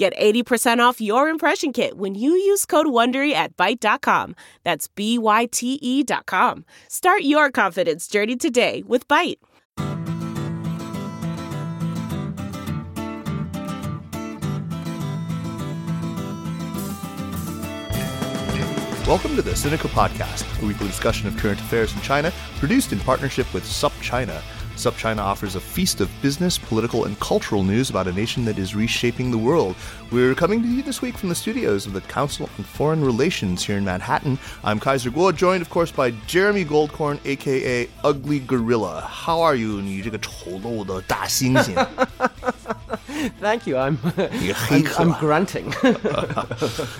Get 80% off your impression kit when you use code WONDERY at Byte.com. That's BYTE.com. Start your confidence journey today with Byte. Welcome to the Sinica Podcast, a weekly discussion of current affairs in China, produced in partnership with SupChina. SupChina offers a feast of business, political, and cultural news about a nation that is reshaping the world. We're coming to you this week from the studios of the Council on Foreign Relations here in Manhattan. I'm Kaiser Guo, joined, of course, by Jeremy Goldcorn, a.k.a. Ugly Gorilla. How are you? Thank you. I'm grunting.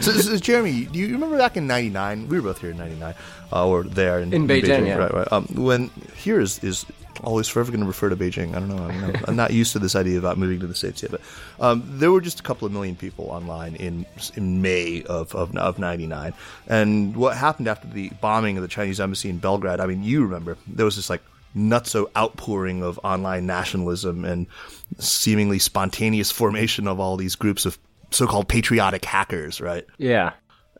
So, Jeremy, do you remember back in 99? We were both here in 99, or there in Beijing. Yeah. Right. When here is always forever going to refer to Beijing. I don't know. I'm not used to this idea about moving to the States yet. But there were just a couple of million people online in May of 99. And what happened after the bombing of the Chinese embassy in Belgrade, I mean, you remember, there was this like nutso outpouring of online nationalism and seemingly spontaneous formation of all these groups of so-called patriotic hackers, right? Yeah.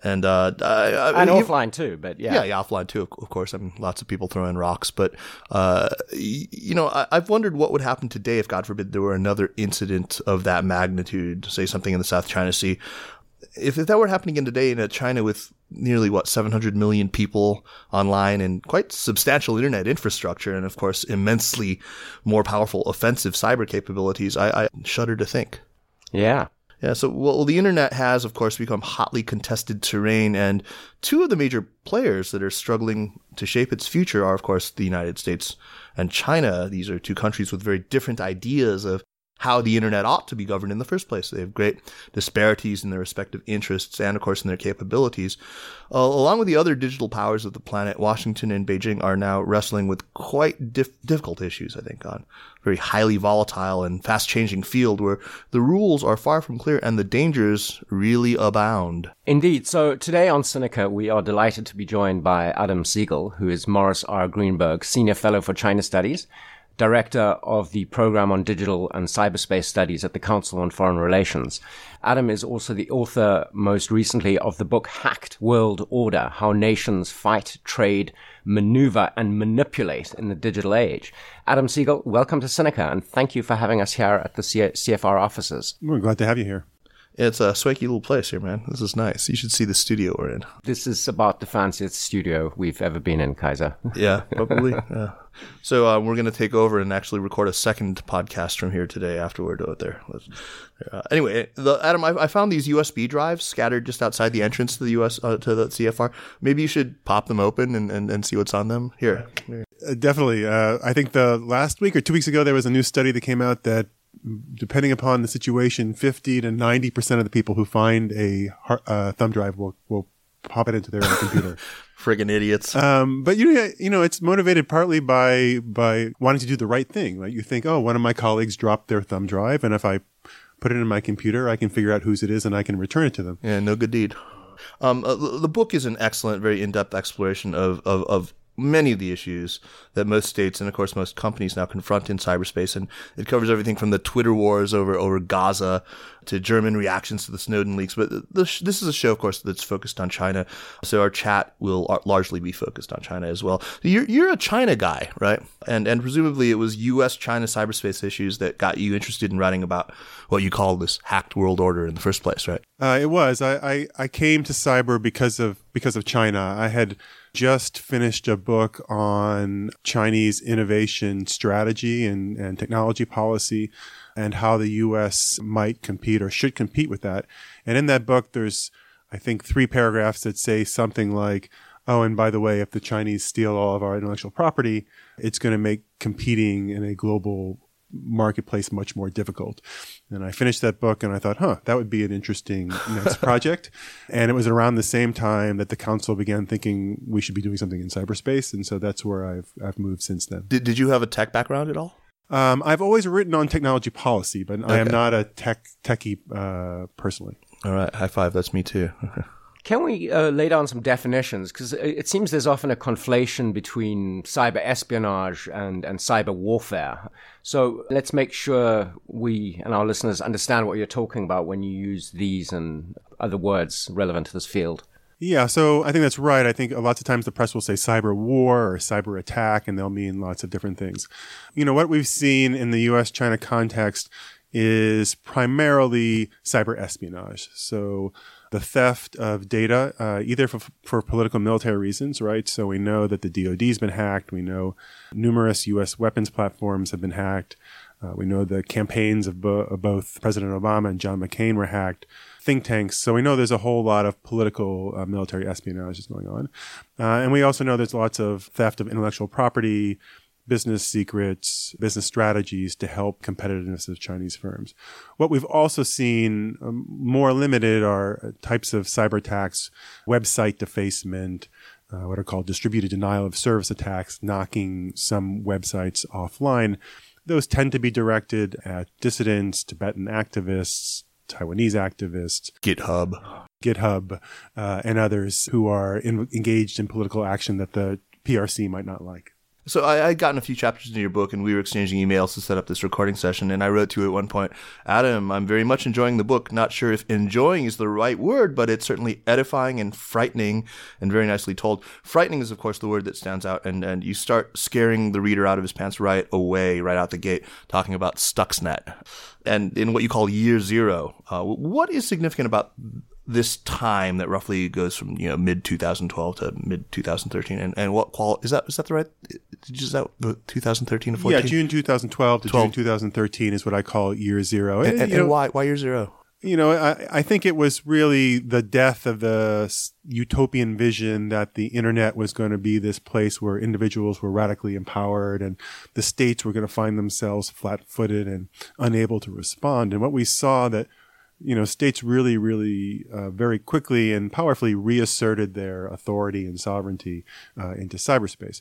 And offline too, but yeah. Yeah, offline too, of course. I mean, lots of people throwing rocks. But, I've wondered what would happen today if, God forbid, there were another incident of that magnitude, say something in the South China Sea. If that were happening again today in a China with nearly, 700 million people online and quite substantial internet infrastructure and, of course, immensely more powerful offensive cyber capabilities, I shudder to think. Yeah. Yeah, so the internet has, of course, become hotly contested terrain, and two of the major players that are struggling to shape its future are, of course, the United States and China. These are two countries with very different ideas of how the internet ought to be governed in the first place. They have great disparities in their respective interests and, of course, in their capabilities. Along with the other digital powers of the planet, Washington and Beijing are now wrestling with quite difficult issues, I think, on a very highly volatile and fast-changing field where the rules are far from clear and the dangers really abound. Indeed. So today on Sinica, we are delighted to be joined by Adam Segal, who is Morris R. Greenberg Senior Fellow for China Studies, Director of the Program on Digital and Cyberspace Studies at the Council on Foreign Relations. Adam is also the author, most recently, of the book Hacked World Order, How Nations Fight, Trade, Maneuver, and Manipulate in the Digital Age. Adam Segal, welcome to Sinica, and thank you for having us here at the CFR offices. We're glad to have you here. It's a swanky little place here, man. This is nice. You should see the studio we're in. This is about the fanciest studio we've ever been in, Kaiser. Yeah, probably. Yeah. So we're going to take over and actually record a second podcast from here today after we're done there. Anyway, Adam, I found these USB drives scattered just outside the entrance to the US to the CFR. Maybe you should pop them open and see what's on them. Here. Definitely. I think the last week or 2 weeks ago, there was a new study that came out that, depending upon the situation, 50 to 90% of the people who find a thumb drive will pop it into their own computer. Friggin' idiots. But you know, it's motivated partly by wanting to do the right thing, right? You think, oh, one of my colleagues dropped their thumb drive, and if I put it in my computer, I can figure out whose it is, and I can return it to them. Yeah, no good deed. The book is an excellent, very in-depth exploration of many of the issues that most states and, of course, most companies now confront in cyberspace. And it covers everything from the Twitter wars over Gaza to German reactions to the Snowden leaks. But this is a show, of course, that's focused on China. So our chat will largely be focused on China as well. You're a China guy, right? And presumably it was U.S.-China cyberspace issues that got you interested in writing about what you call this hacked world order in the first place, right? It was. I came to cyber because of China. I had just finished a book on Chinese innovation strategy and technology policy and how the U.S. might compete or should compete with that. And in that book, there's, I think, 3 paragraphs that say something like, oh, and by the way, if the Chinese steal all of our intellectual property, it's going to make competing in a global marketplace much more difficult. And I finished that book and I thought, that would be an interesting next project. And it was around the same time that the council began thinking we should be doing something in cyberspace. And so that's where I've moved since then. Did you have a tech background at all? I've always written on technology policy, but okay. I am not a techie personally. All right. High five. That's me too. Can we lay down some definitions? Because it seems there's often a conflation between cyber espionage and cyber warfare. So let's make sure we and our listeners understand what you're talking about when you use these and other words relevant to this field. Yeah, so I think that's right. I think lots of times the press will say cyber war or cyber attack, and they'll mean lots of different things. You know, what we've seen in the US-China context is primarily cyber espionage. So the theft of data, either for political and military reasons, right? So we know that the DoD's been hacked. We know numerous U.S. weapons platforms have been hacked. We know the campaigns of both President Obama and John McCain were hacked. Think tanks. So we know there's a whole lot of political military espionage that's going on. And we also know there's lots of theft of intellectual property, business secrets, business strategies to help competitiveness of Chinese firms. What we've also seen more limited are types of cyber attacks, website defacement, what are called distributed denial of service attacks, knocking some websites offline. Those tend to be directed at dissidents, Tibetan activists, Taiwanese activists, GitHub, and others who are engaged in political action that the PRC might not like. So I'd gotten a few chapters into your book, and we were exchanging emails to set up this recording session, and I wrote to you at one point, Adam, I'm very much enjoying the book. Not sure if enjoying is the right word, but it's certainly edifying and frightening and very nicely told. Frightening is, of course, the word that stands out, and you start scaring the reader out of his pants right out the gate, talking about Stuxnet and in what you call year zero. What is significant about this time that roughly goes from mid-2012 to mid-2013, and what is that the right? Is that 2013 to 14? Yeah, June 2012 to June 2013 is what I call year zero. And why year zero? You know, I think it was really the death of the utopian vision that the internet was going to be this place where individuals were radically empowered and the states were going to find themselves flat-footed and unable to respond. And what we saw that states really, really very quickly and powerfully reasserted their authority and sovereignty into cyberspace.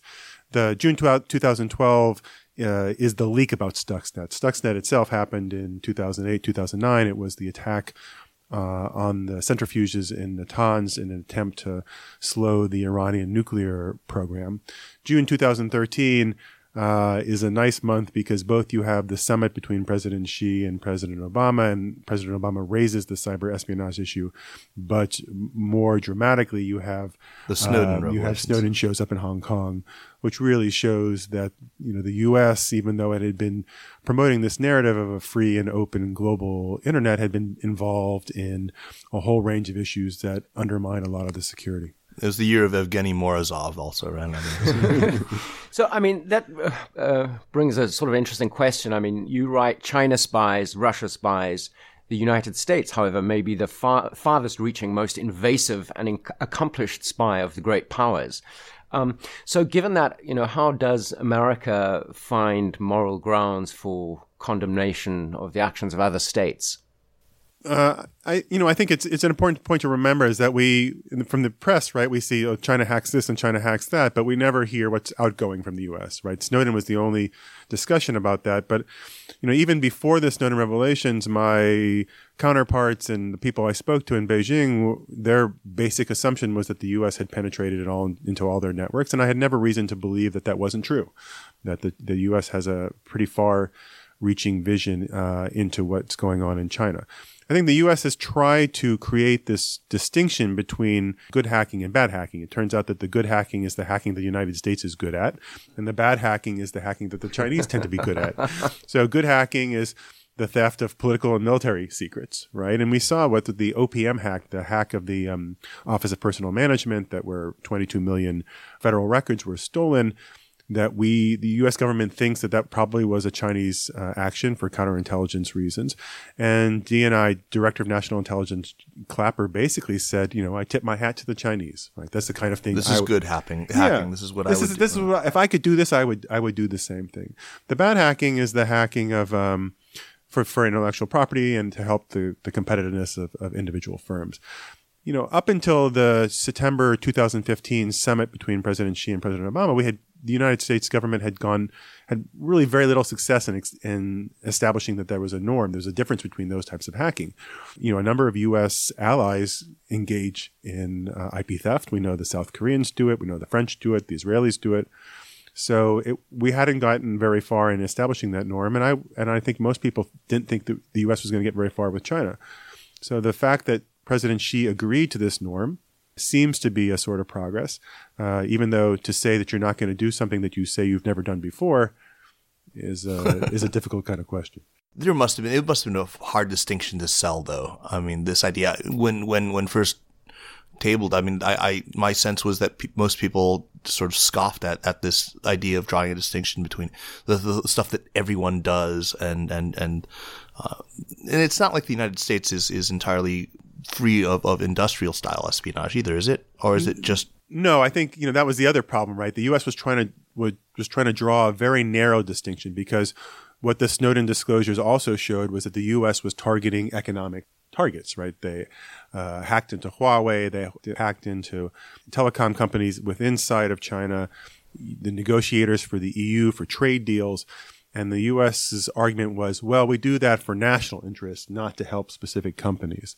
The June 2012 is the leak about Stuxnet. Stuxnet itself happened in 2008, 2009. It was the attack on the centrifuges in Natanz in an attempt to slow the Iranian nuclear program. June 2013 is a nice month because both you have the summit between President Xi and President Obama, and President Obama raises the cyber espionage issue, but more dramatically you have the Snowden revelations. You have Snowden shows up in Hong Kong, which really shows that the U.S., even though it had been promoting this narrative of a free and open global internet, had been involved in a whole range of issues that undermine a lot of the security. It was the year of Evgeny Morozov also, right? So, that brings a sort of interesting question. You write China spies, Russia spies. The United States, however, may be the farthest reaching, most invasive and accomplished spy of the great powers. So given that, how does America find moral grounds for condemnation of the actions of other states? I think it's an important point to remember is that from the press, right, we see China hacks this and China hacks that, but we never hear what's outgoing from the U.S., right? Snowden was the only discussion about that. But, even before the Snowden revelations, my counterparts and the people I spoke to in Beijing, their basic assumption was that the U.S. had penetrated it all into all their networks. And I had never reason to believe that that wasn't true, that the U.S. has a pretty far-reaching vision into what's going on in China. I think the U.S. has tried to create this distinction between good hacking and bad hacking. It turns out that the good hacking is the hacking the United States is good at, and the bad hacking is the hacking that the Chinese tend to be good at. So good hacking is the theft of political and military secrets, right? And we saw what the OPM hack, the hack of the Office of Personnel Management, that where 22 million federal records were stolen. that the U.S. government thinks that probably was a Chinese action for counterintelligence reasons. And DNI, Director of National Intelligence Clapper, basically said, I tip my hat to the Chinese. Right? That's the kind of thing. This is good hacking. Yeah. This is what I would do. If I could do this, I would do the same thing. The bad hacking is the hacking of for intellectual property and to help the competitiveness of individual firms. Up until the September 2015 summit between President Xi and President Obama, the United States government had really very little success in establishing that there was a norm. There's a difference between those types of hacking. A number of U.S. allies engage in IP theft. We know the South Koreans do it. We know the French do it. The Israelis do it. So we hadn't gotten very far in establishing that norm, and I think most people didn't think that the U.S. was going to get very far with China. So the fact that President Xi agreed to this norm seems to be a sort of progress, even though to say that you're not going to do something that you say you've never done before is a difficult kind of question. It must have been a hard distinction to sell, though. I mean, this idea when first tabled, my sense was that most people sort of scoffed at this idea of drawing a distinction between the stuff that everyone does and it's not like the United States is entirely free of industrial style espionage either, is it? Or is it just? No, I think that was the other problem, right? The U.S. was trying to draw a very narrow distinction, because what the Snowden disclosures also showed was that the U.S. was targeting economic targets, right? They hacked into Huawei. They hacked into telecom companies within sight of China. The negotiators for the EU for trade deals. And the U.S.'s argument was, well, we do that for national interest, not to help specific companies.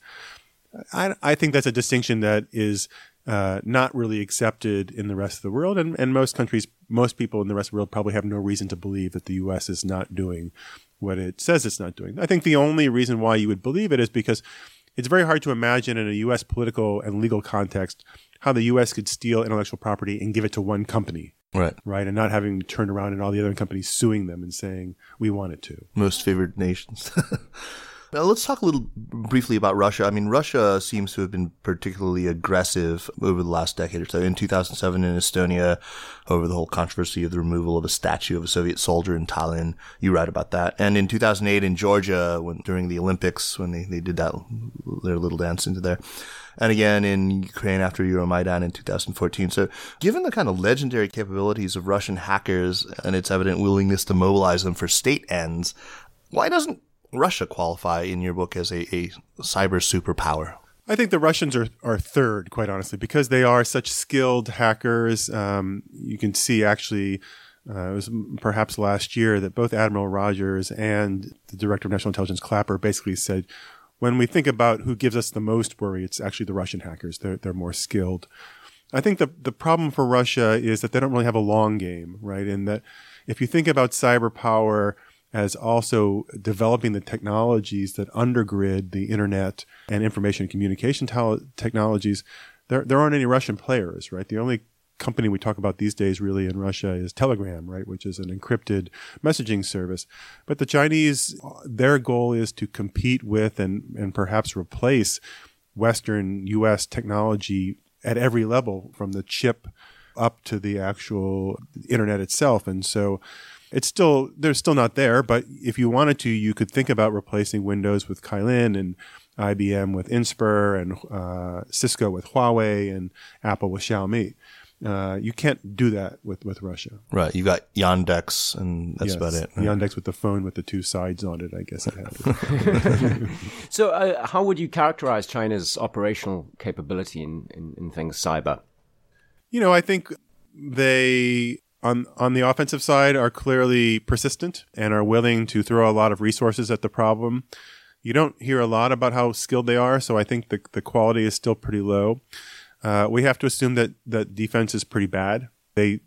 I think that's a distinction that is not really accepted in the rest of the world. And most countries, most people in the rest of the world probably have no reason to believe that the U.S. is not doing what it says it's not doing. I think the only reason why you would believe it is because it's very hard to imagine in a U.S. political and legal context how the U.S. could steal intellectual property and give it to one company. Right, and not having to turn around and all the other companies suing them and saying, we want it to. Most favored nations. Now, let's talk a little briefly about Russia. I mean, Russia seems to have been particularly aggressive over the last decade or so. In 2007 in Estonia, over the whole controversy of the removal of a statue of a Soviet soldier in Tallinn. You write about that. And in 2008 in Georgia, during the Olympics, when they did that, their little dance into there. And again in Ukraine after Euromaidan in 2014. So given the kind of legendary capabilities of Russian hackers and its evident willingness to mobilize them for state ends, why doesn't Russia qualify in your book as a cyber superpower? I think the Russians are third, quite honestly, because they are such skilled hackers. You can see actually, it was perhaps last year that both Admiral Rogers and the Director of National Intelligence Clapper basically said, when we think about who gives us the most worry, it's actually the Russian hackers. They're more skilled. I think the problem for Russia is that they don't really have a long game, right? And that if you think about cyber power as also developing the technologies that undergird the internet and information and communication technologies, there aren't any Russian players, right? The only company we talk about these days really in Russia is Telegram, right, which is an encrypted messaging service. But the Chinese, their goal is to compete with and perhaps replace Western U.S. technology at every level, from the chip up to the actual internet itself. And so they're still not there, but if you wanted to, you could think about replacing Windows with Kylin and IBM with Inspur and Cisco with Huawei and Apple with Xiaomi. You can't do that with Russia. Right. You got Yandex, and that's about it. Right? Yandex with the phone with the two sides on it, I guess it had. So how would you characterize China's operational capability in things cyber? I think they on the offensive side are clearly persistent and are willing to throw a lot of resources at the problem. You don't hear a lot about how skilled they are, so I think the quality is still pretty low. We have to assume that defense is pretty bad. The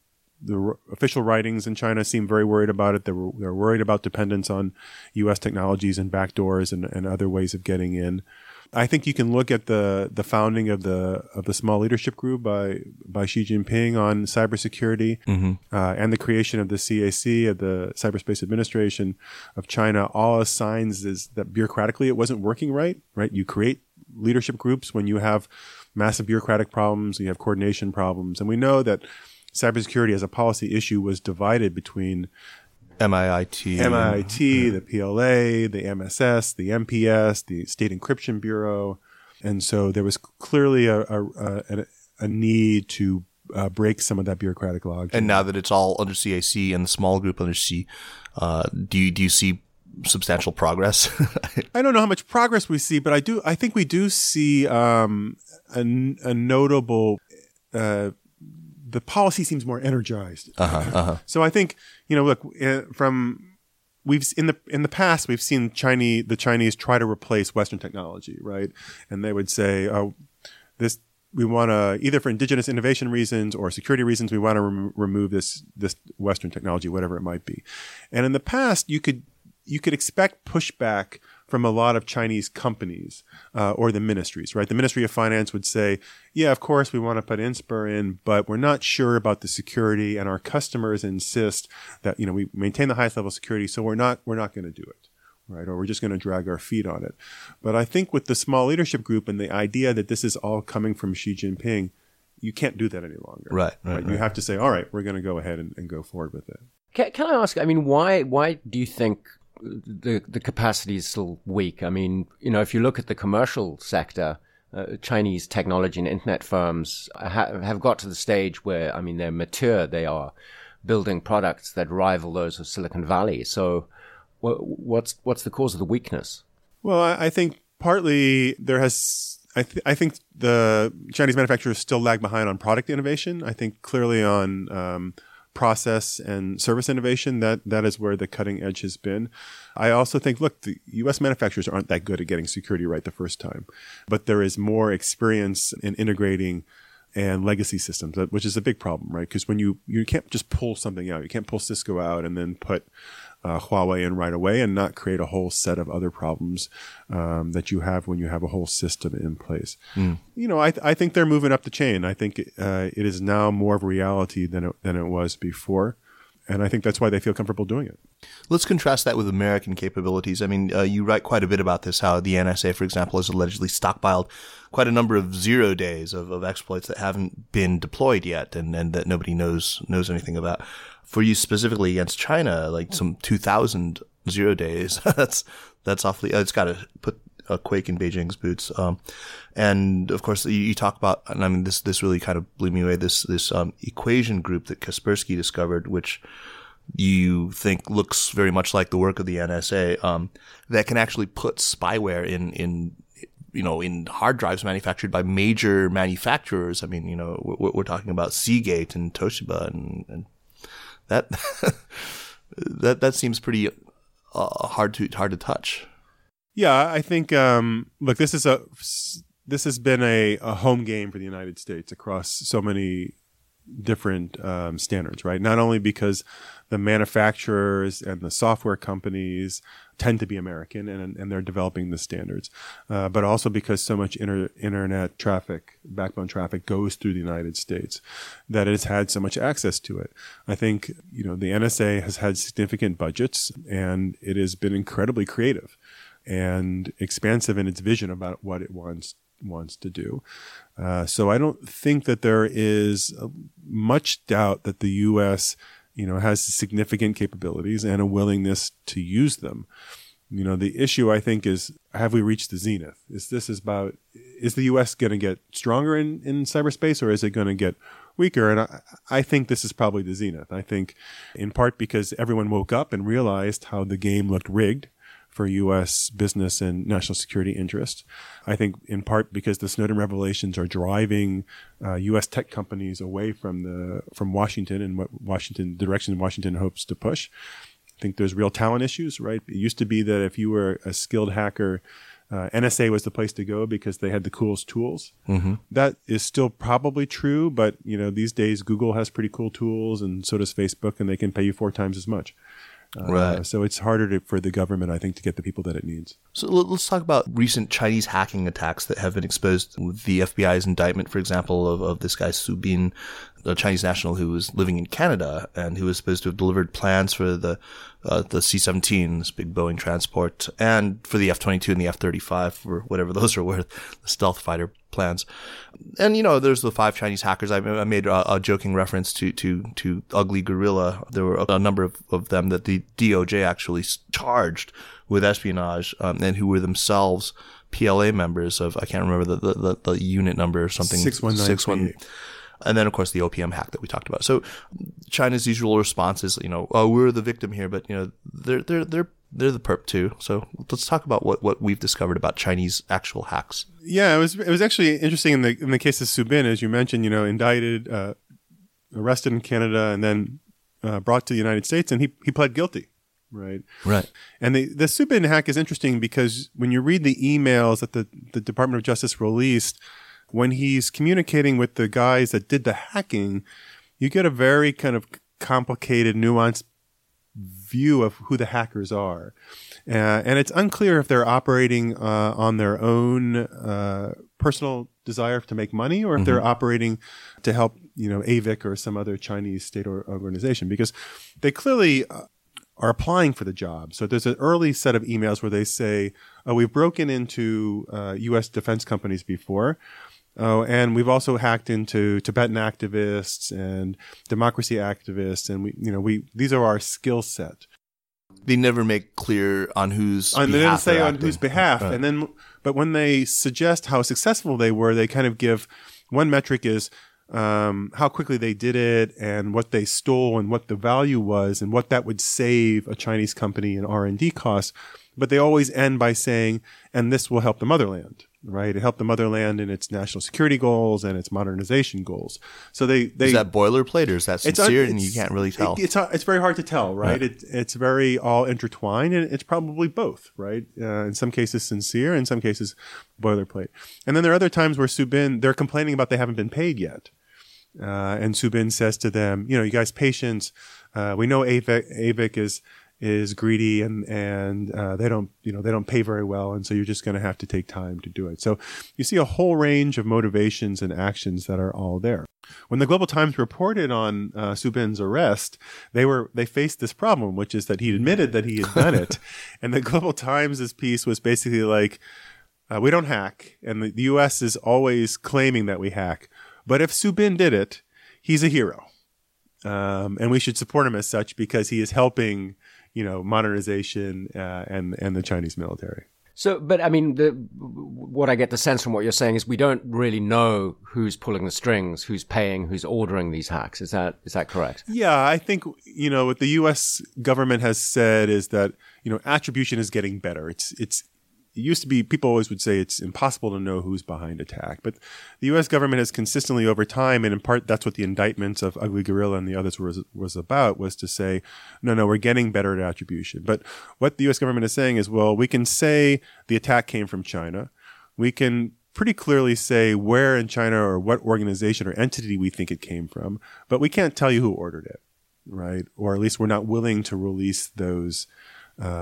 official writings in China seem very worried about it. They're worried about dependence on U.S. technologies and backdoors and other ways of getting in. I think you can look at the founding of the small leadership group by Xi Jinping on cybersecurity, and the creation of the CAC, of the Cyberspace Administration of China, all as signs is that bureaucratically it wasn't working right? You create leadership groups when you have massive bureaucratic problems, you have coordination problems. And we know that cybersecurity as a policy issue was divided between MIIT, the PLA, the MSS, the MPS, the State Encryption Bureau. And so there was clearly a need to break some of that bureaucratic log. And now that it's all under CAC and the small group under C, do you see substantial progress? I don't know how much progress we see, but I think we do see a notable the policy seems more energized. So I think, look, we've in the past we've seen the Chinese try to replace Western technology, right? And they would say, oh, this, we want to, either for indigenous innovation reasons or security reasons, we want to remove this Western technology, whatever it might be. And in the past, you could expect pushback from a lot of Chinese companies or the ministries, right? The Ministry of Finance would say, yeah, of course, we want to put Inspur in, but we're not sure about the security, and our customers insist that, we maintain the highest level of security, so we're not going to do it, right? Or we're just going to drag our feet on it. But I think with the small leadership group and the idea that this is all coming from Xi Jinping, you can't do that any longer. Right. You have to say, all right, we're going to go ahead and go forward with it. Can I ask, why do you think the capacity is still weak? If you look at the commercial sector, Chinese technology and internet firms have got to the stage where, they're mature. They are building products that rival those of Silicon Valley. So what's the cause of the weakness? Well, I think partly I think the Chinese manufacturers still lag behind on product innovation. I think clearly on process and service innovation, that is where the cutting edge has been. I also think, look, the U.S. manufacturers aren't that good at getting security right the first time, but there is more experience in integrating and legacy systems, which is a big problem, right? Because when you can't just pull something out, you can't pull Cisco out and then put Huawei in right away and not create a whole set of other problems that you have when you have a whole system in place. I think they're moving up the chain. I think it is now more of a reality than it was before, and I think that's why they feel comfortable doing it. Let's contrast that with American capabilities. You write quite a bit about this, how the NSA, for example, has allegedly stockpiled quite a number of 0 days of exploits that haven't been deployed yet and that nobody knows anything about. For you specifically against China, like some 2,000 0 days. That's awfully. It's got to put a quake in Beijing's boots. And of course, you talk about, and this really kind of blew me away. This equation group that Kaspersky discovered, which you think looks very much like the work of the NSA, that can actually put spyware in hard drives manufactured by major manufacturers. We're talking about Seagate and Toshiba and That seems pretty hard to touch. Yeah, I think look, this has been a home game for the United States across so many different standards, right? Not only because the manufacturers and the software companies tend to be American and they're developing the standards, but also because so much internet traffic, backbone traffic goes through the United States that it's had so much access to it. I think, the NSA has had significant budgets and it has been incredibly creative and expansive in its vision about what it wants to do. So I don't think that there is much doubt that the U.S., has significant capabilities and a willingness to use them. The issue I think is, have we reached the zenith? Is the U.S. going to get stronger in cyberspace or is it going to get weaker? And I think this is probably the zenith. I think in part because everyone woke up and realized how the game looked rigged for U.S. business and national security interests. I think in part because the Snowden revelations are driving U.S. tech companies away from Washington and the direction Washington hopes to push. I think there's real talent issues, right? It used to be that if you were a skilled hacker, NSA was the place to go because they had the coolest tools. Mm-hmm. That is still probably true, but these days Google has pretty cool tools and so does Facebook, and they can pay you 4 times as much. Right. So it's harder for the government, I think, to get the people that it needs. So let's talk about recent Chinese hacking attacks that have been exposed with the FBI's indictment, for example, of this guy Su Bin, a Chinese national who was living in Canada and who was supposed to have delivered plans for the C-17, this big Boeing transport, and for the F-22 and the F-35, for whatever those are worth, the stealth fighter plans. And, you know, there's the 5 Chinese hackers. I made a joking reference to Ugly Gorilla. There were a number of them that the DOJ actually charged with espionage, and who were themselves PLA members of, I can't remember the unit number or something. 619. And then, of course, the OPM hack that we talked about. So China's usual response is, you know, oh, we're the victim here, but, you know, they're the perp too. So let's talk about what we've discovered about Chinese actual hacks. Yeah, it was actually interesting in the case of Su Bin, as you mentioned, you know, indicted, arrested in Canada, and then brought to the United States, and he pled guilty. Right. And the Su Bin hack is interesting because when you read the emails that the Department of Justice released, when he's communicating with the guys that did the hacking, you get a very kind of complicated, nuanced view of who the hackers are. And it's unclear if they're operating on their own personal desire to make money, or if they're operating to help, you know, AVIC or some other Chinese state or organization, because they clearly are applying for the job. So there's an early set of emails where they say, oh, we've broken into U.S. defense companies before. Oh, and we've also hacked into Tibetan activists and democracy activists, and we these are our skill set. They never make clear on whose behalf. They didn't say on whose behalf, and then but when they suggest how successful they were, they kind of give one metric is how quickly they did it, and what they stole, and what the value was, and what that would save a Chinese company in R&D costs. But they always end by saying, and this will help the motherland. Right, it helped the motherland in its national security goals and its modernization goals. So they is that boilerplate or is that sincere? And you can't really tell. It's very hard to tell, right? It's very all intertwined, and it's probably both, right? In some cases sincere, in some cases boilerplate. And then there are other times where Su Bin, they're complaining about they haven't been paid yet, and Su Bin says to them, you know, you guys patience. We know AVIC is greedy and they don't pay very well, and so you're just going to have to take time to do it. So you see a whole range of motivations and actions that are all there. When the Global Times reported on Su Bin's arrest, they faced this problem, which is that he admitted that he had done it, and the Global Times' piece was basically like, we don't hack, and the U.S. is always claiming that we hack, but if Su Bin did it, he's a hero, and we should support him as such because he is helping, you know, modernization and the Chinese military. So, but I mean, what I get the sense from what you're saying is we don't really know who's pulling the strings, who's paying, who's ordering these hacks. Is that correct? Yeah, I think, you know, what the U.S. government has said is that, you know, attribution is getting better. It used to be people always would say it's impossible to know who's behind attack, but the U.S. government has consistently over time, and in part that's what the indictments of Ugly Gorilla and the others was about, was to say, no, we're getting better at attribution. But what the U.S. government is saying is, well, we can say the attack came from China. We can pretty clearly say where in China or what organization or entity we think it came from, but we can't tell you who ordered it, right? Or at least we're not willing to release those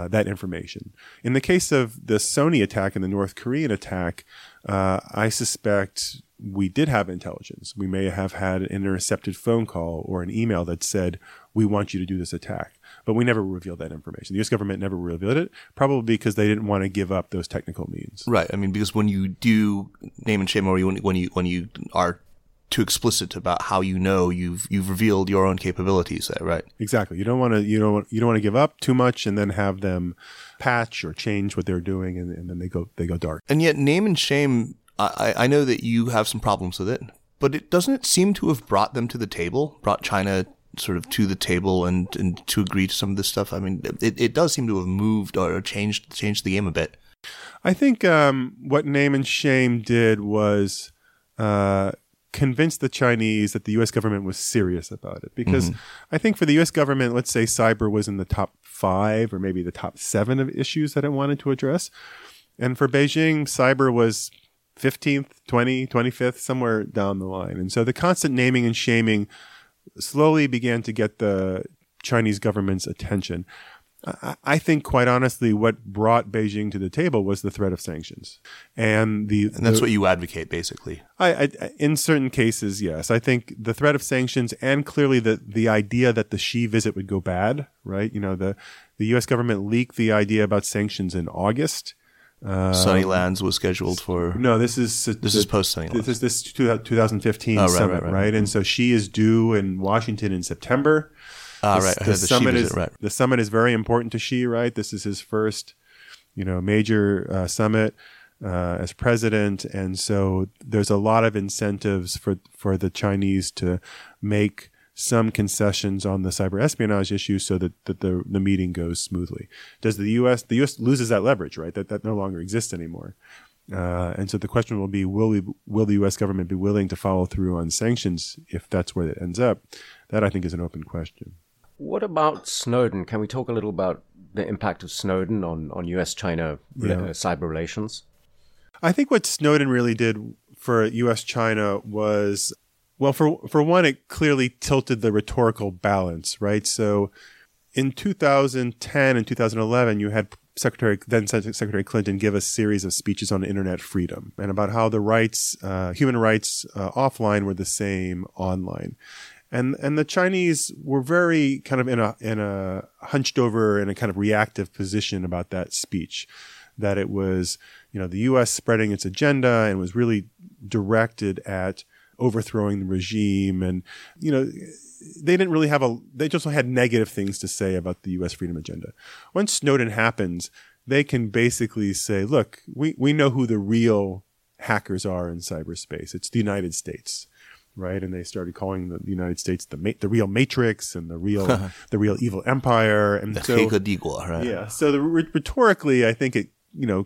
that information. In the case of the Sony attack and the North Korean attack, I suspect we did have intelligence. We may have had an intercepted phone call or an email that said, we want you to do this attack. But we never revealed that information. The U.S. government never revealed it, probably because they didn't want to give up those technical means. Right. I mean, because when you do name and shame, or when you are too explicit about how you know you've revealed your own capabilities there, right? Exactly. You don't want to give up too much and then have them patch or change what they're doing, and then they go dark. And yet, name and shame, I know that you have some problems with it, but doesn't it seem to have brought them to the table, brought China sort of to the table and to agree to some of this stuff? I mean, it does seem to have moved or changed the game a bit. I think what name and shame did was convinced the Chinese that the U.S. government was serious about it. Because I think for the U.S. government, let's say cyber was in the top 5 or maybe the top 7 of issues that it wanted to address. And for Beijing, cyber was 15th, 20, 25th, somewhere down the line. And so the constant naming and shaming slowly began to get the Chinese government's attention. I think, quite honestly, what brought Beijing to the table was the threat of sanctions, and that's what you advocate, basically. I in certain cases, yes, I think the threat of sanctions, and clearly the idea that the Xi visit would go bad, right? You know, the U.S. government leaked the idea about sanctions in August. Sunnylands was scheduled for. No, this is post Sunnylands. This is 2015 summit, right? And so Xi is due in Washington in September. The summit is very important to Xi, right? This is his first, major summit as president, and so there's a lot of incentives for the Chinese to make some concessions on the cyber espionage issue so that the meeting goes smoothly. Does the U.S. loses that leverage, right? That no longer exists anymore. And so the question will be, will the U.S. government be willing to follow through on sanctions if that's where it ends up? That, I think, is an open question. What about Snowden? Can we talk a little about the impact of Snowden on U.S.-China cyber relations? I think what Snowden really did for U.S.-China was, well, for one, it clearly tilted the rhetorical balance, right? So in 2010 and 2011, you had then Secretary Clinton give a series of speeches on internet freedom and about how the rights, human rights offline were the same online. And the Chinese were very kind of in a hunched over and a kind of reactive position about that speech, that it was, the U.S. spreading its agenda and was really directed at overthrowing the regime. And, they didn't really they just had negative things to say about the U.S. freedom agenda. Once Snowden happens, they can basically say, look, we know who the real hackers are in cyberspace. It's the United States. Right, and they started calling the United States the real Matrix and the real evil empire, and the Hague Diguo, right? Yeah. So rhetorically, I think it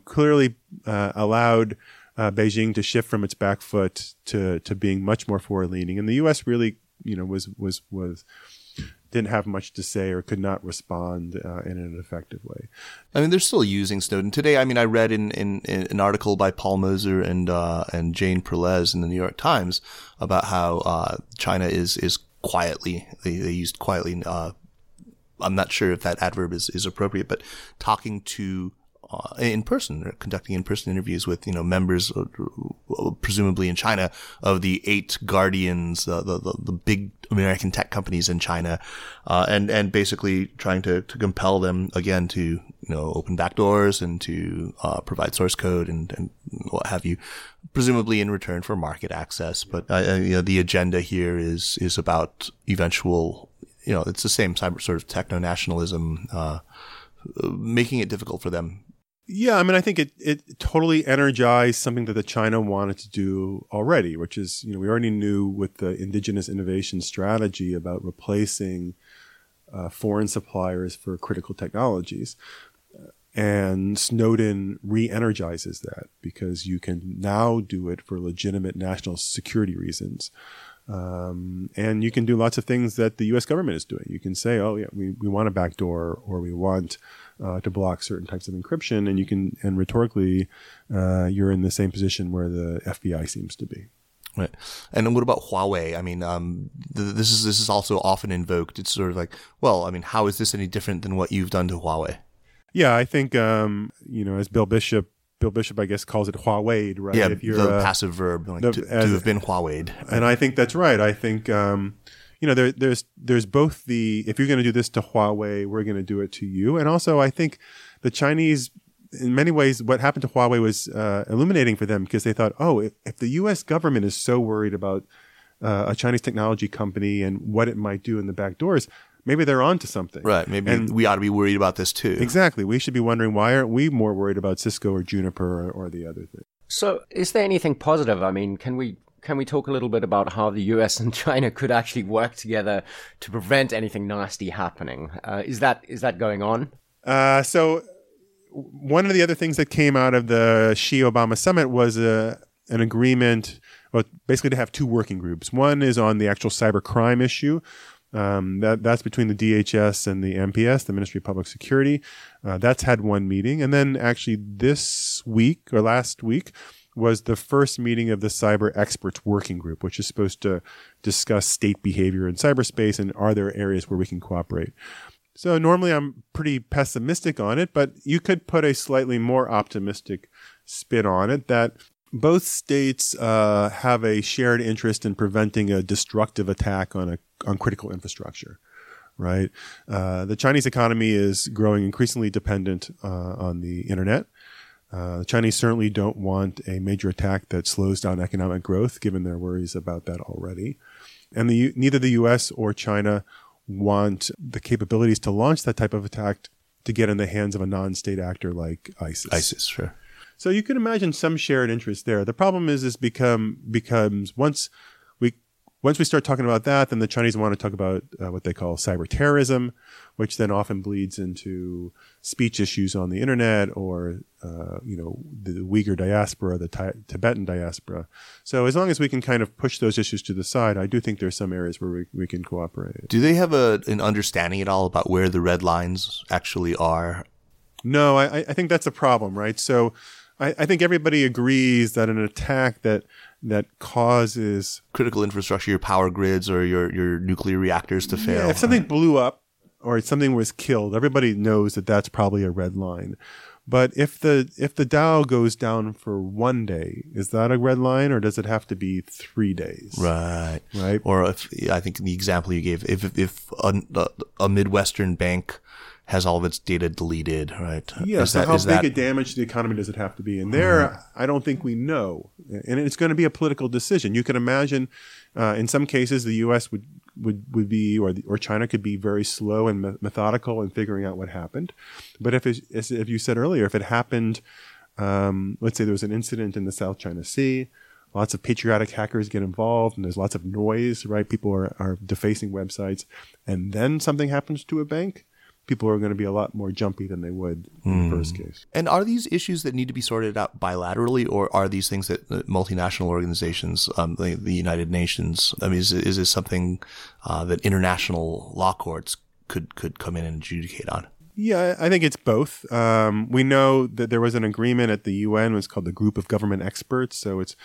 clearly allowed Beijing to shift from its back foot to being much more forward leaning, and the U.S. really was didn't have much to say or could not respond in an effective way. I mean, they're still using Snowden today. I mean, I read in an article by Paul Moser and Jane Perlez in the New York Times about how China is quietly, they used quietly, I'm not sure if that adverb is appropriate, but talking to in person, or conducting in-person interviews with, members, presumably in China, of the 8 guardians, the big American tech companies in China, and basically trying to compel them again to, open back doors and to provide source code and what have you, presumably in return for market access. But, the agenda here is about eventual, it's the same sort of techno-nationalism, making it difficult for them. Yeah, I mean, I think it totally energized something that the China wanted to do already, which is, we already knew with the indigenous innovation strategy about replacing foreign suppliers for critical technologies. And Snowden re-energizes that because you can now do it for legitimate national security reasons. And you can do lots of things that the U.S. government is doing. You can say, oh, yeah, we want a backdoor, or we want to block certain types of encryption. And you can, and rhetorically, you're in the same position where the FBI seems to be. Right. And then what about Huawei? I mean, this is also often invoked. It's sort of like, well, I mean, how is this any different than what you've done to Huawei? Yeah, I think, as Bill Bishop, I guess, calls it Huawei'd, right? Yeah, if you're the passive verb, like to have been Huawei'd. And I think that's right. I think, there's both the, if you're going to do this to Huawei, we're going to do it to you. And also, I think the Chinese, in many ways, what happened to Huawei was illuminating for them, because they thought, oh, if the U.S. government is so worried about a Chinese technology company and what it might do in the back doors, maybe they're onto something. Right. Maybe we ought to be worried about this too. Exactly. We should be wondering, why aren't we more worried about Cisco or Juniper or the other thing? So is there anything positive? I mean, can we talk a little bit about how the US and China could actually work together to prevent anything nasty happening? Is that going on? So one of the other things that came out of the Xi-Obama summit was an agreement, well, basically to have 2 working groups. One is on the actual cybercrime issue. That's between the DHS and the MPS, the Ministry of Public Security. That's had one meeting. And then actually this week, or last week, was the first meeting of the Cyber Experts Working Group, which is supposed to discuss state behavior in cyberspace and are there areas where we can cooperate. So normally I'm pretty pessimistic on it, but you could put a slightly more optimistic spin on it that both states have a shared interest in preventing a destructive attack on critical infrastructure, right? The Chinese economy is growing increasingly dependent on the internet. The Chinese certainly don't want a major attack that slows down economic growth, given their worries about that already. And neither the U.S. or China want the capabilities to launch that type of attack to get in the hands of a non-state actor like ISIS. ISIS, sure. So you can imagine some shared interest there. The problem is this becomes once we start talking about that, then the Chinese want to talk about what they call cyber terrorism, which then often bleeds into speech issues on the internet or the Uyghur diaspora, the Tibetan diaspora. So as long as we can kind of push those issues to the side, I do think there's some areas where we can cooperate. Do they have an understanding at all about where the red lines actually are? No, I think that's a problem, right? So I think everybody agrees that an attack that causes critical infrastructure, your power grids or your nuclear reactors to fail. Yeah, if something blew up or if something was killed, everybody knows that that's probably a red line. But if the Dow goes down for one day, is that a red line or does it have to be 3 days? Right. Or I think the example you gave, if a Midwestern bank has all of its data deleted, right? Yeah, so how big a damage to the economy does it have to be? And there, I don't think we know. And it's going to be a political decision. You can imagine in some cases the U.S. would be or China could be very slow and methodical in figuring out what happened. But if you said earlier, if it happened, let's say there was an incident in the South China Sea, lots of patriotic hackers get involved and there's lots of noise, right? People are defacing websites. And then something happens to a bank. People are going to be a lot more jumpy than they would in the first case. And are these issues that need to be sorted out bilaterally, or are these things that multinational organizations, the United Nations, I mean, is this something that international law courts could come in and adjudicate on? Yeah, I think it's both. We know that there was an agreement at the UN. It was called the Group of Government Experts. So it's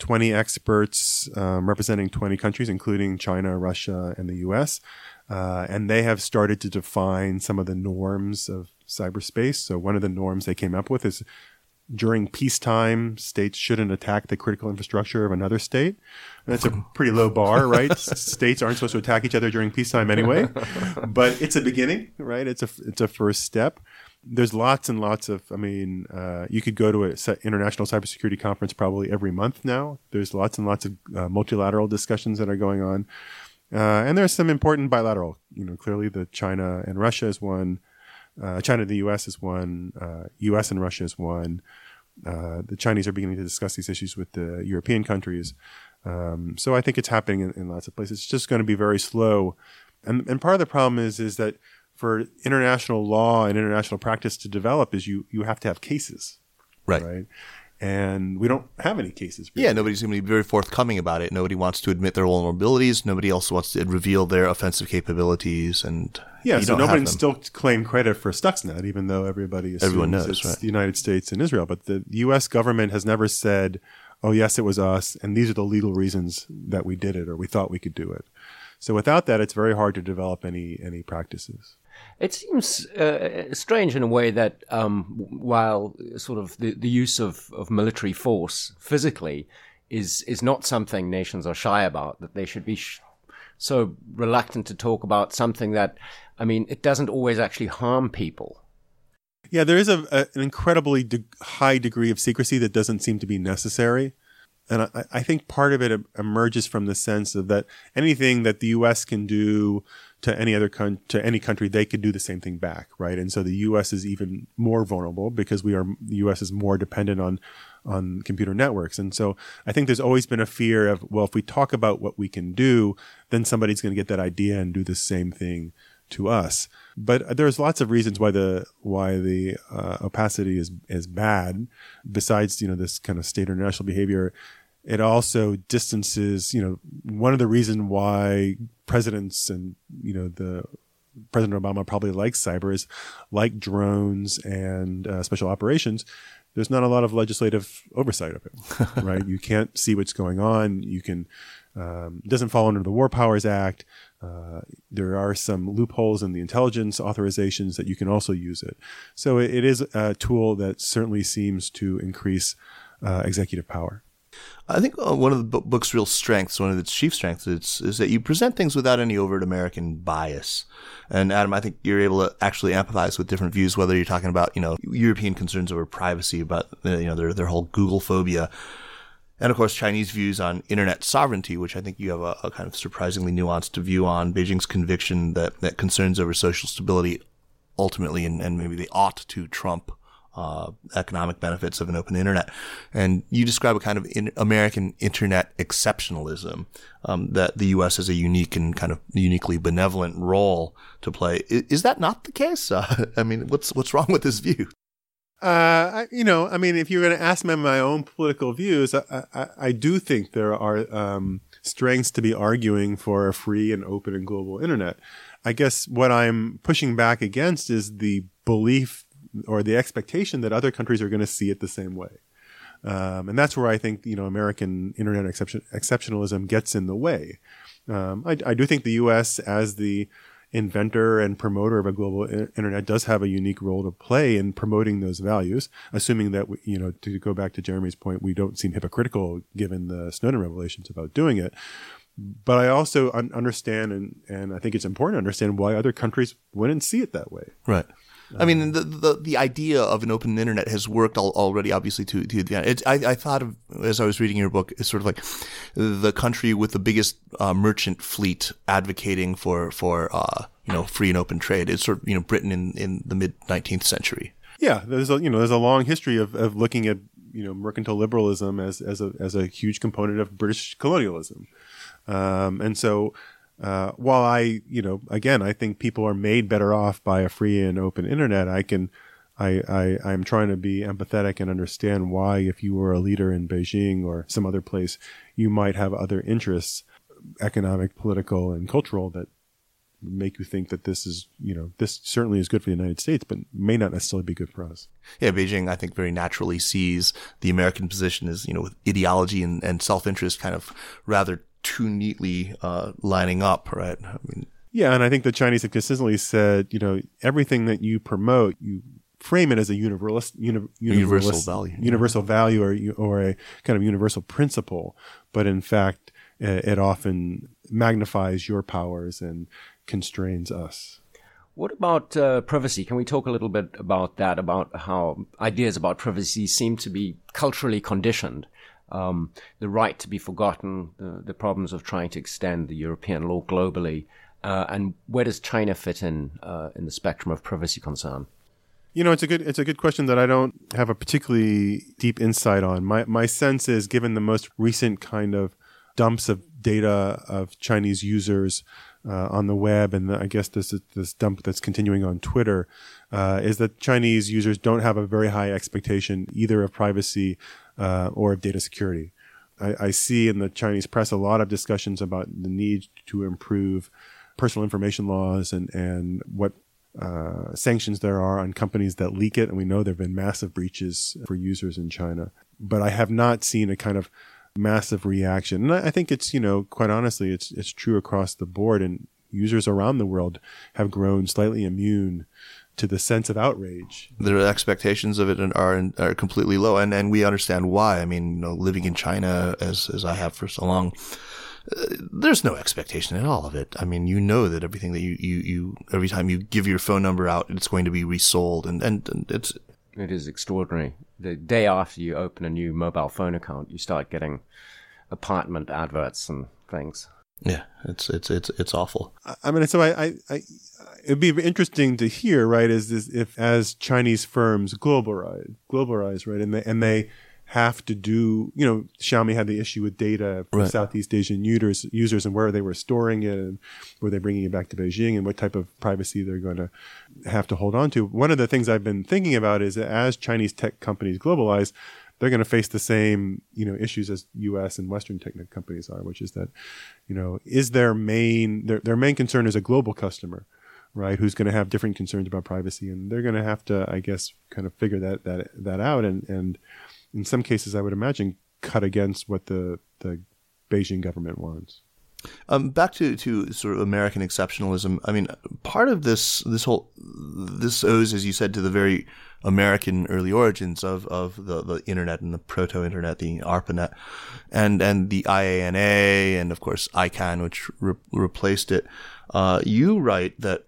20 experts representing 20 countries, including China, Russia, and the U.S., and they have started to define some of the norms of cyberspace. So one of the norms they came up with is during peacetime, states shouldn't attack the critical infrastructure of another state. And that's a pretty low bar, right? States aren't supposed to attack each other during peacetime anyway. But it's a beginning, right? It's a first step. There's lots and lots of, you could go to an international cybersecurity conference probably every month now. There's lots and lots of multilateral discussions that are going on. And there's some important bilateral, clearly the China and Russia is one, China and the U.S. is one, U.S. and Russia is one. The Chinese are beginning to discuss these issues with the European countries. So I think it's happening in lots of places. It's just going to be very slow. And part of the problem is that for international law and international practice to develop is you have to have cases. Right? And we don't have any cases. Really. Yeah, nobody's going to be very forthcoming about it. Nobody wants to admit their vulnerabilities. Nobody else wants to reveal their offensive capabilities. And yeah, so nobody can still claim credit for Stuxnet, even though everyone knows it's right. The United States and Israel. But the U.S. government has never said, oh, yes, it was us, and these are the legal reasons that we did it or we thought we could do it. So without that, it's very hard to develop any practices. It seems strange in a way that while sort of the use of military force physically is not something nations are shy about, that they should be so reluctant to talk about something that, it doesn't always actually harm people. Yeah, there is an incredibly high degree of secrecy that doesn't seem to be necessary. And I think part of it emerges from the sense of that anything that the U.S. can do to any country, they could do the same thing back, right? And so the U.S. is even more vulnerable because the U.S. is more dependent on computer networks. And so I think there's always been a fear of, well, if we talk about what we can do, then somebody's going to get that idea and do the same thing to us. But there's lots of reasons why the opacity is bad. Besides, this kind of state or national behavior, it also distances, one of the reasons why presidents and, the President Obama probably likes cyber is like drones and special operations. There's not a lot of legislative oversight of it, right? You can't see what's going on. You can doesn't fall under the War Powers Act. There are some loopholes in the intelligence authorizations that you can also use it. So it is a tool that certainly seems to increase executive power. I think one of the book's real strengths, one of its chief strengths, is that you present things without any overt American bias. And Adam, I think you're able to actually empathize with different views, whether you're talking about, European concerns over privacy, about, their whole Google phobia. And of course, Chinese views on internet sovereignty, which I think you have a kind of surprisingly nuanced view on. Beijing's conviction that concerns over social stability ultimately, and maybe they ought to trump economic benefits of an open internet. And you describe a kind of American internet exceptionalism, that the U.S. has a unique and kind of uniquely benevolent role to play. Is that not the case? What's wrong with this view? If you're going to ask me my own political views, I do think there are strengths to be arguing for a free and open and global internet. I guess what I'm pushing back against is the belief or the expectation that other countries are going to see it the same way. And that's where I think, American internet exceptionalism gets in the way. I do think the U.S. as the inventor and promoter of a global internet does have a unique role to play in promoting those values, assuming that, to go back to Jeremy's point, we don't seem hypocritical given the Snowden revelations about doing it. But I also understand, and I think it's important to understand why other countries wouldn't see it that way. Right. I mean, the idea of an open internet has worked already, obviously, to the end. I thought of, as I was reading your book, it's sort of like the country with the biggest merchant fleet advocating for free and open trade. It's sort of, Britain in the mid-19th century. Yeah, there's a long history of looking at, mercantile liberalism as a huge component of British colonialism. And so while I think people are made better off by a free and open internet, I'm trying to be empathetic and understand why, if you were a leader in Beijing or some other place, you might have other interests, economic, political, and cultural, that make you think that this is, this certainly is good for the United States, but may not necessarily be good for us. Yeah, Beijing, I think, very naturally sees the American position as, with ideology and self-interest kind of rather too neatly lining up, right? Yeah, and I think the Chinese have consistently said, everything that you promote, you frame it as a universal value or a kind of universal principle. But in fact, it often magnifies your powers and constrains us. What about privacy? Can we talk a little bit about that, about how ideas about privacy seem to be culturally conditioned? The right to be forgotten, the problems of trying to extend the European law globally, and where does China fit in the spectrum of privacy concern? It's a good question that I don't have a particularly deep insight on. My sense is, given the most recent kind of dumps of data of Chinese users on the web, and I guess this dump that's continuing on Twitter, is that Chinese users don't have a very high expectation either of privacy or of data security. I see in the Chinese press a lot of discussions about the need to improve personal information laws and what sanctions there are on companies that leak it. And we know there have been massive breaches for users in China. But I have not seen a kind of massive reaction. And I think it's, quite honestly, it's true across the board. And users around the world have grown slightly immune to the sense of outrage. Their expectations of it are completely low, and we understand why. I mean, living in China as I have for so long, there's no expectation at all of it. I mean, that everything that you every time you give your phone number out, it's going to be resold, and it is extraordinary. The day after you open a new mobile phone account, you start getting apartment adverts and things. Yeah, it's awful. I mean, so it'd be interesting to hear, right? Is this if as Chinese firms globalize, right? And they have to do, Xiaomi had the issue with data from Southeast Asian users and where they were storing it, and were they bringing it back to Beijing, and what type of privacy they're going to have to hold on to. One of the things I've been thinking about is that as Chinese tech companies globalize, they're going to face the same, issues as U.S. and Western tech companies are, which is that, is their main concern is a global customer, right? Who's going to have different concerns about privacy, and they're going to have to, I guess, kind of figure that out, and in some cases, I would imagine, cut against what the Beijing government wants. Back to sort of American exceptionalism. I mean, part of this owes, as you said, to the very American early origins of the internet and the proto-internet, the ARPANET, and the IANA, and of course ICANN, which replaced it. You write that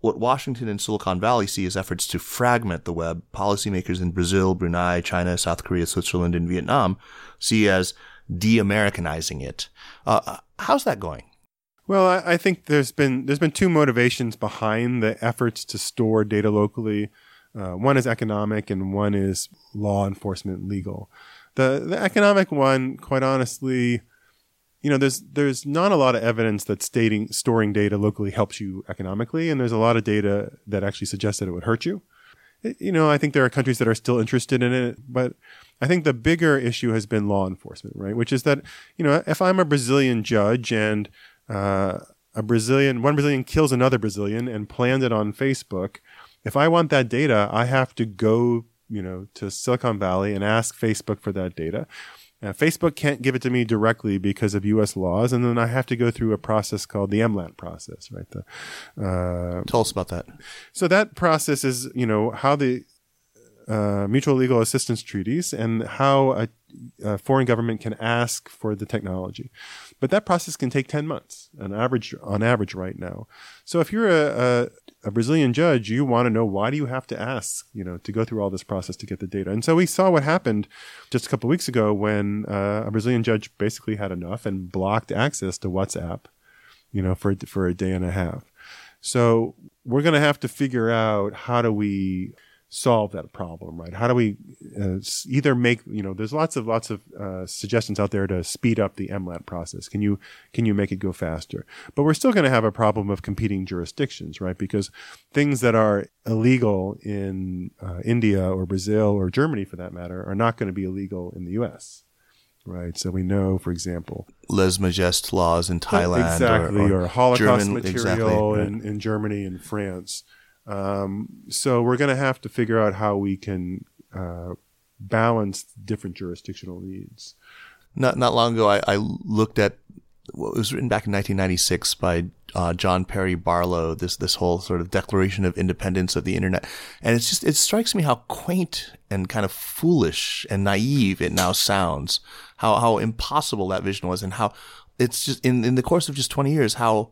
what Washington and Silicon Valley see as efforts to fragment the web, policymakers in Brazil, Brunei, China, South Korea, Switzerland, and Vietnam see as de-Americanizing it. How's that going? Well, I think there's been two motivations behind the efforts to store data locally. One is economic, and one is law enforcement, legal. The economic one, quite honestly, you know, there's not a lot of evidence that storing data locally helps you economically, and there's a lot of data that actually suggests that it would hurt you. You know, I think there are countries that are still interested in it, but I think the bigger issue has been law enforcement, right? Which is that, you know, if I'm a Brazilian judge and one Brazilian kills another Brazilian and planned it on Facebook, if I want that data, I have to go, you know, to Silicon Valley and ask Facebook for that data. Facebook can't give it to me directly because of U.S. laws, and then I have to go through a process called the MLAT process, right? Tell us about that. So that process is, you know, how the mutual legal assistance treaties and how a foreign government can ask for the technology. But that process can take 10 months on average right now. So if you're a Brazilian judge, you want to know, why do you have to ask, you know, to go through all this process to get the data? And so we saw what happened just a couple of weeks ago when a Brazilian judge basically had enough and blocked access to WhatsApp, you know, for a day and a half. So we're going to have to figure out, how do we solve that problem, right? How do we either make, you know, there's lots of suggestions out there to speed up the MLAT process. Can you make it go faster? But we're still going to have a problem of competing jurisdictions, right? Because things that are illegal in India or Brazil or Germany, for that matter, are not going to be illegal in the U.S., right? So we know, for example, Les Majestes laws in Thailand, exactly, or Holocaust German material, exactly, right, in Germany and France. So we're going to have to figure out how we can balance different jurisdictional needs. Not long ago, I looked at what was written back in 1996 by John Perry Barlow, this whole sort of Declaration of Independence of the Internet. And it's just, it strikes me how quaint and kind of foolish and naive it now sounds, how impossible that vision was, and how it's just in the course of just 20 years, how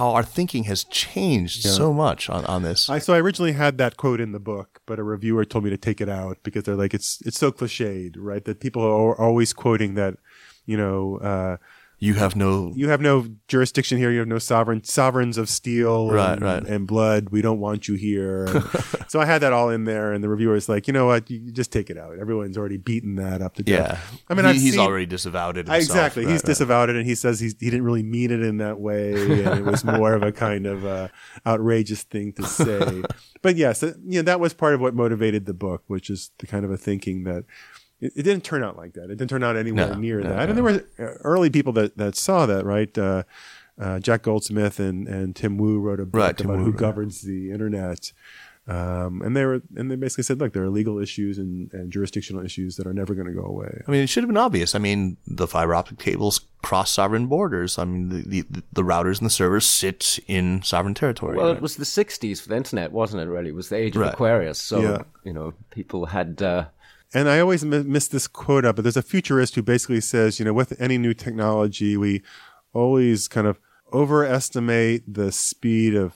our thinking has changed so much on this. So I originally had that quote in the book, but a reviewer told me to take it out because they're like, it's so cliched, right? That people are always quoting that, you know, you have no jurisdiction here. You have no sovereigns of steel, right, and blood. We don't want you here. So I had that all in there, and the reviewer is like, you know what? You just take it out. Everyone's already beaten that up to death. Yeah, I mean, he's already disavowed it himself. Exactly, right, he's disavowed it, and he says he didn't really mean it in that way, and it was more of a kind of outrageous thing to say. But yes, you know, that was part of what motivated the book, which is the kind of a thinking that. It didn't turn out like that. It didn't turn out anywhere near that. And there were early people that saw that, right? Jack Goldsmith and Tim Wu wrote a book about who governs the internet. And they basically said, look, there are legal issues and jurisdictional issues that are never going to go away. I mean, it should have been obvious. I mean, the fiber optic cables cross sovereign borders. I mean, the routers and the servers sit in sovereign territory. Well, right? It was the 60s for the internet, wasn't it, really? It was the age of Aquarius. So, you know, people had... And I always miss this quote up, but there's a futurist who basically says, you know, with any new technology, we always kind of underestimate the speed of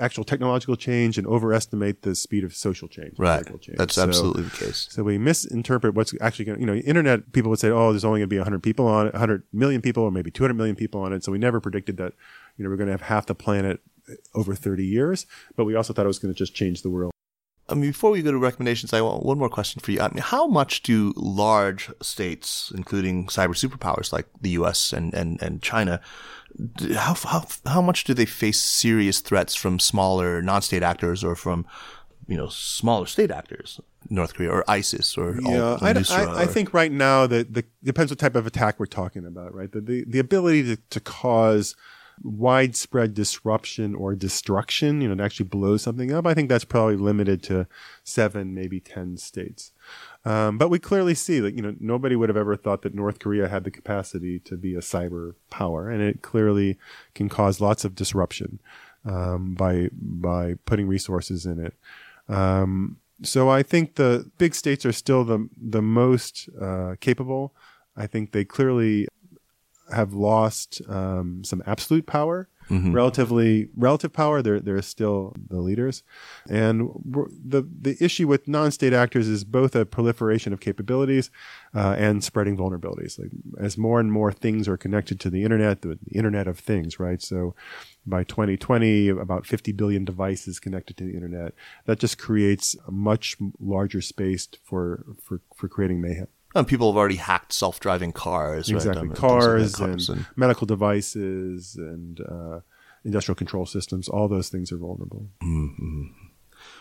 actual technological change and overestimate the speed of social change. Right. Change. That's absolutely the case. So we misinterpret what's actually going to, you know, internet people would say, oh, there's only going to be 100 million people or maybe 200 million people on it. So we never predicted that, you know, we're going to have half the planet over 30 years, but we also thought it was going to just change the world. I mean, before we go to recommendations, I want one more question for you. I mean, how much do large states, including cyber superpowers like the U.S. and China, how much do they face serious threats from smaller non-state actors or from, you know, smaller state actors, North Korea or ISIS or I think right now that depends what type of attack we're talking about, right? The ability to cause widespread disruption or destruction, you know, to actually blow something up, I think that's probably limited to 7, maybe 10 states. But we clearly see that, you know, nobody would have ever thought that North Korea had the capacity to be a cyber power, and it clearly can cause lots of disruption by putting resources in it. So I think the big states are still the most capable. I think they clearly have lost some absolute power. Mm-hmm. Relative power, they're still the leaders. And the issue with non-state actors is both a proliferation of capabilities and spreading vulnerabilities. Like, as more and more things are connected to the Internet of Things, right? So by 2020, about 50 billion devices connected to the Internet. That just creates a much larger space for creating mayhem. And people have already hacked self-driving cars, right? Exactly. Cars and medical devices and industrial control systems. All those things are vulnerable. Mm-hmm.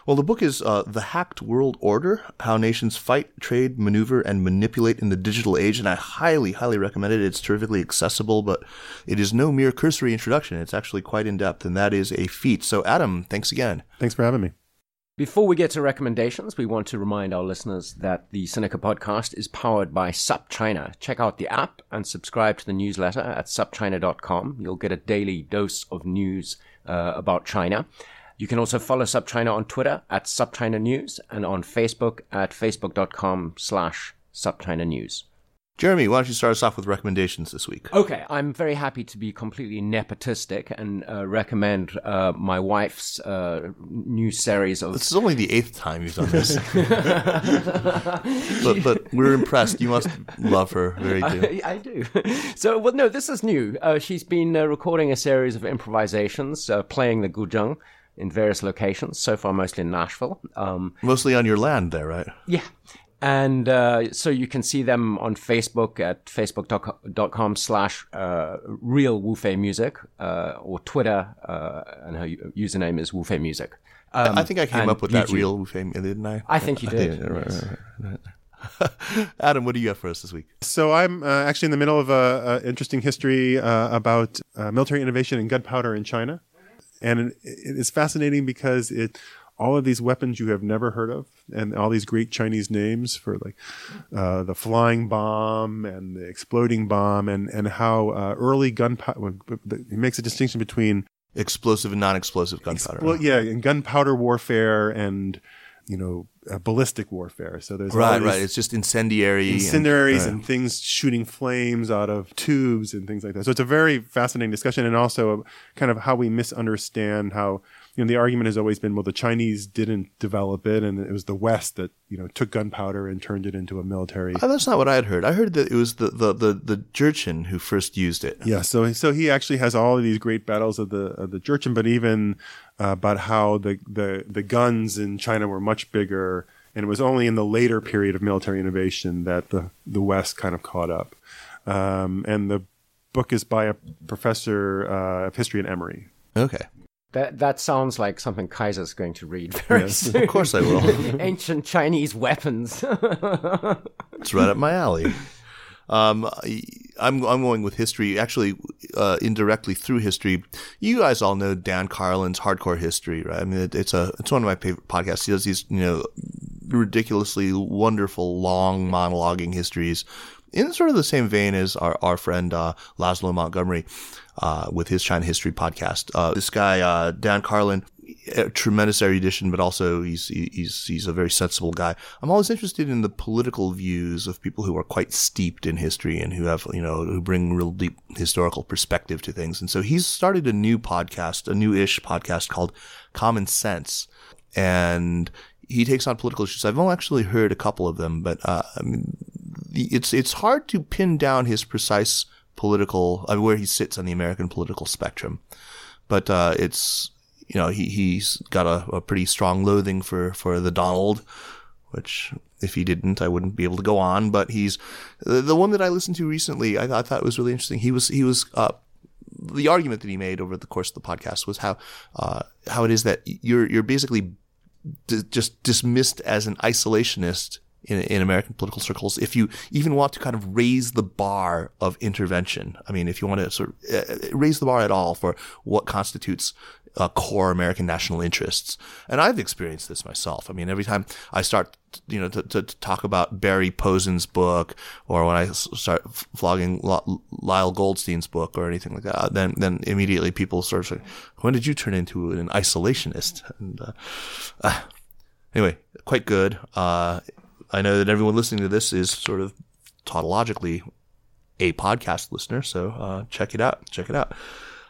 Well, the book is The Hacked World Order, How Nations Fight, Trade, Maneuver, and Manipulate in the Digital Age. And I highly, highly recommend it. It's terrifically accessible, but it is no mere cursory introduction. It's actually quite in-depth, and that is a feat. So, Adam, thanks again. Thanks for having me. Before we get to recommendations, we want to remind our listeners that the Sinica podcast is powered by SupChina. Check out the app and subscribe to the newsletter at supchina.com. You'll get a daily dose of news about China. You can also follow SupChina on Twitter at SupChinaNews and on Facebook at facebook.com/SupChinaNews. Jeremy, why don't you start us off with recommendations this week? Okay, I'm very happy to be completely nepotistic and recommend my wife's new series of... This is only the 8th time you've done this. but we're impressed. You must love her. Very dear. I do. So, well, no, this is new. She's been recording a series of improvisations, playing the guzheng in various locations, so far mostly in Nashville. Mostly on your land there, right? Yeah. And so you can see them on Facebook at facebook.com/realWufeiMusic or Twitter, and her username is Wufei Music. I think I came up with YouTube. That real Wufei, didn't I? I think you did. Right. Adam, what do you have for us this week? So I'm actually in the middle of an interesting history about military innovation and gunpowder in China. And it is fascinating because all of these weapons you have never heard of, and all these great Chinese names for like the flying bomb and the exploding bomb, and how early gunpowder. It makes a distinction between explosive and non-explosive gunpowder. And gunpowder warfare and ballistic warfare. So there's right. It's just incendiaries and things shooting flames out of tubes and things like that. So it's a very fascinating discussion, and also kind of how we misunderstand how. The argument has always been, well, the Chinese didn't develop it, and it was the West that, took gunpowder and turned it into a military. Oh, that's not what I had heard. I heard that it was the Jurchen who first used it. Yeah, so he actually has all of these great battles of the Jurchen, but even about how the guns in China were much bigger, and it was only in the later period of military innovation that the West kind of caught up. And the book is by a professor of history at Emory. Okay. That sounds like something Kaiser's going to read very soon. Of course I will. Ancient Chinese weapons. It's right up my alley. I'm going with history, actually indirectly through history. You guys all know Dan Carlin's Hardcore History, right? I mean, it's one of my favorite podcasts. He does these ridiculously wonderful long monologuing histories in sort of the same vein as our friend Laszlo Montgomery. With his China History podcast. This guy, Dan Carlin, a tremendous erudition, but also he's a very sensible guy. I'm always interested in the political views of people who are quite steeped in history and who have, who bring real deep historical perspective to things. And so he's started a new-ish podcast called Common Sense. And he takes on political issues. I've only actually heard a couple of them, but it's hard to pin down his precise where he sits on the American political spectrum. But he's got a pretty strong loathing for the Donald, which if he didn't, I wouldn't be able to go on. But he's the one that I listened to recently. I thought was really interesting. He was the argument that he made over the course of the podcast was how it is that you're basically just dismissed as an isolationist in American political circles, if you even want to kind of raise the bar of intervention. I mean, if you want to sort of raise the bar at all for what constitutes core American national interests. And I've experienced this myself. I mean, every time I start, to talk about Barry Posen's book, or when I start flogging Lyle Goldstein's book or anything like that, then immediately people sort of say, when did you turn into an isolationist? And, anyway, quite good. I know that everyone listening to this is sort of tautologically a podcast listener, so check it out.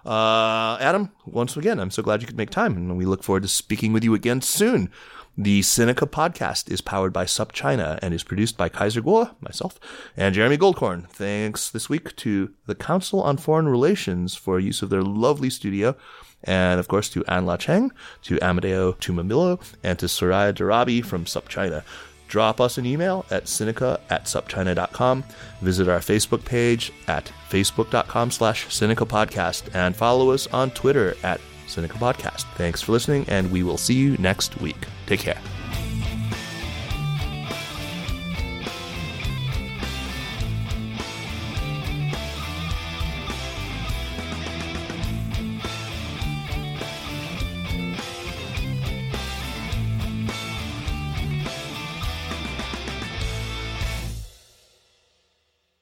Adam, once again, I'm so glad you could make time, and we look forward to speaking with you again soon. The Sinica Podcast is powered by SupChina and is produced by Kaiser Guo, myself, and Jeremy Goldcorn. Thanks this week to the Council on Foreign Relations for use of their lovely studio, and of course to Anla Cheng, to Amadeo Tumamillo, and to Soraya Darabi from SupChina. Drop us an email at sinica@supchina.com. Visit our Facebook page at facebook.com/SinicaPodcast and follow us on Twitter at SinicaPodcast. Thanks for listening, and we will see you next week. Take care.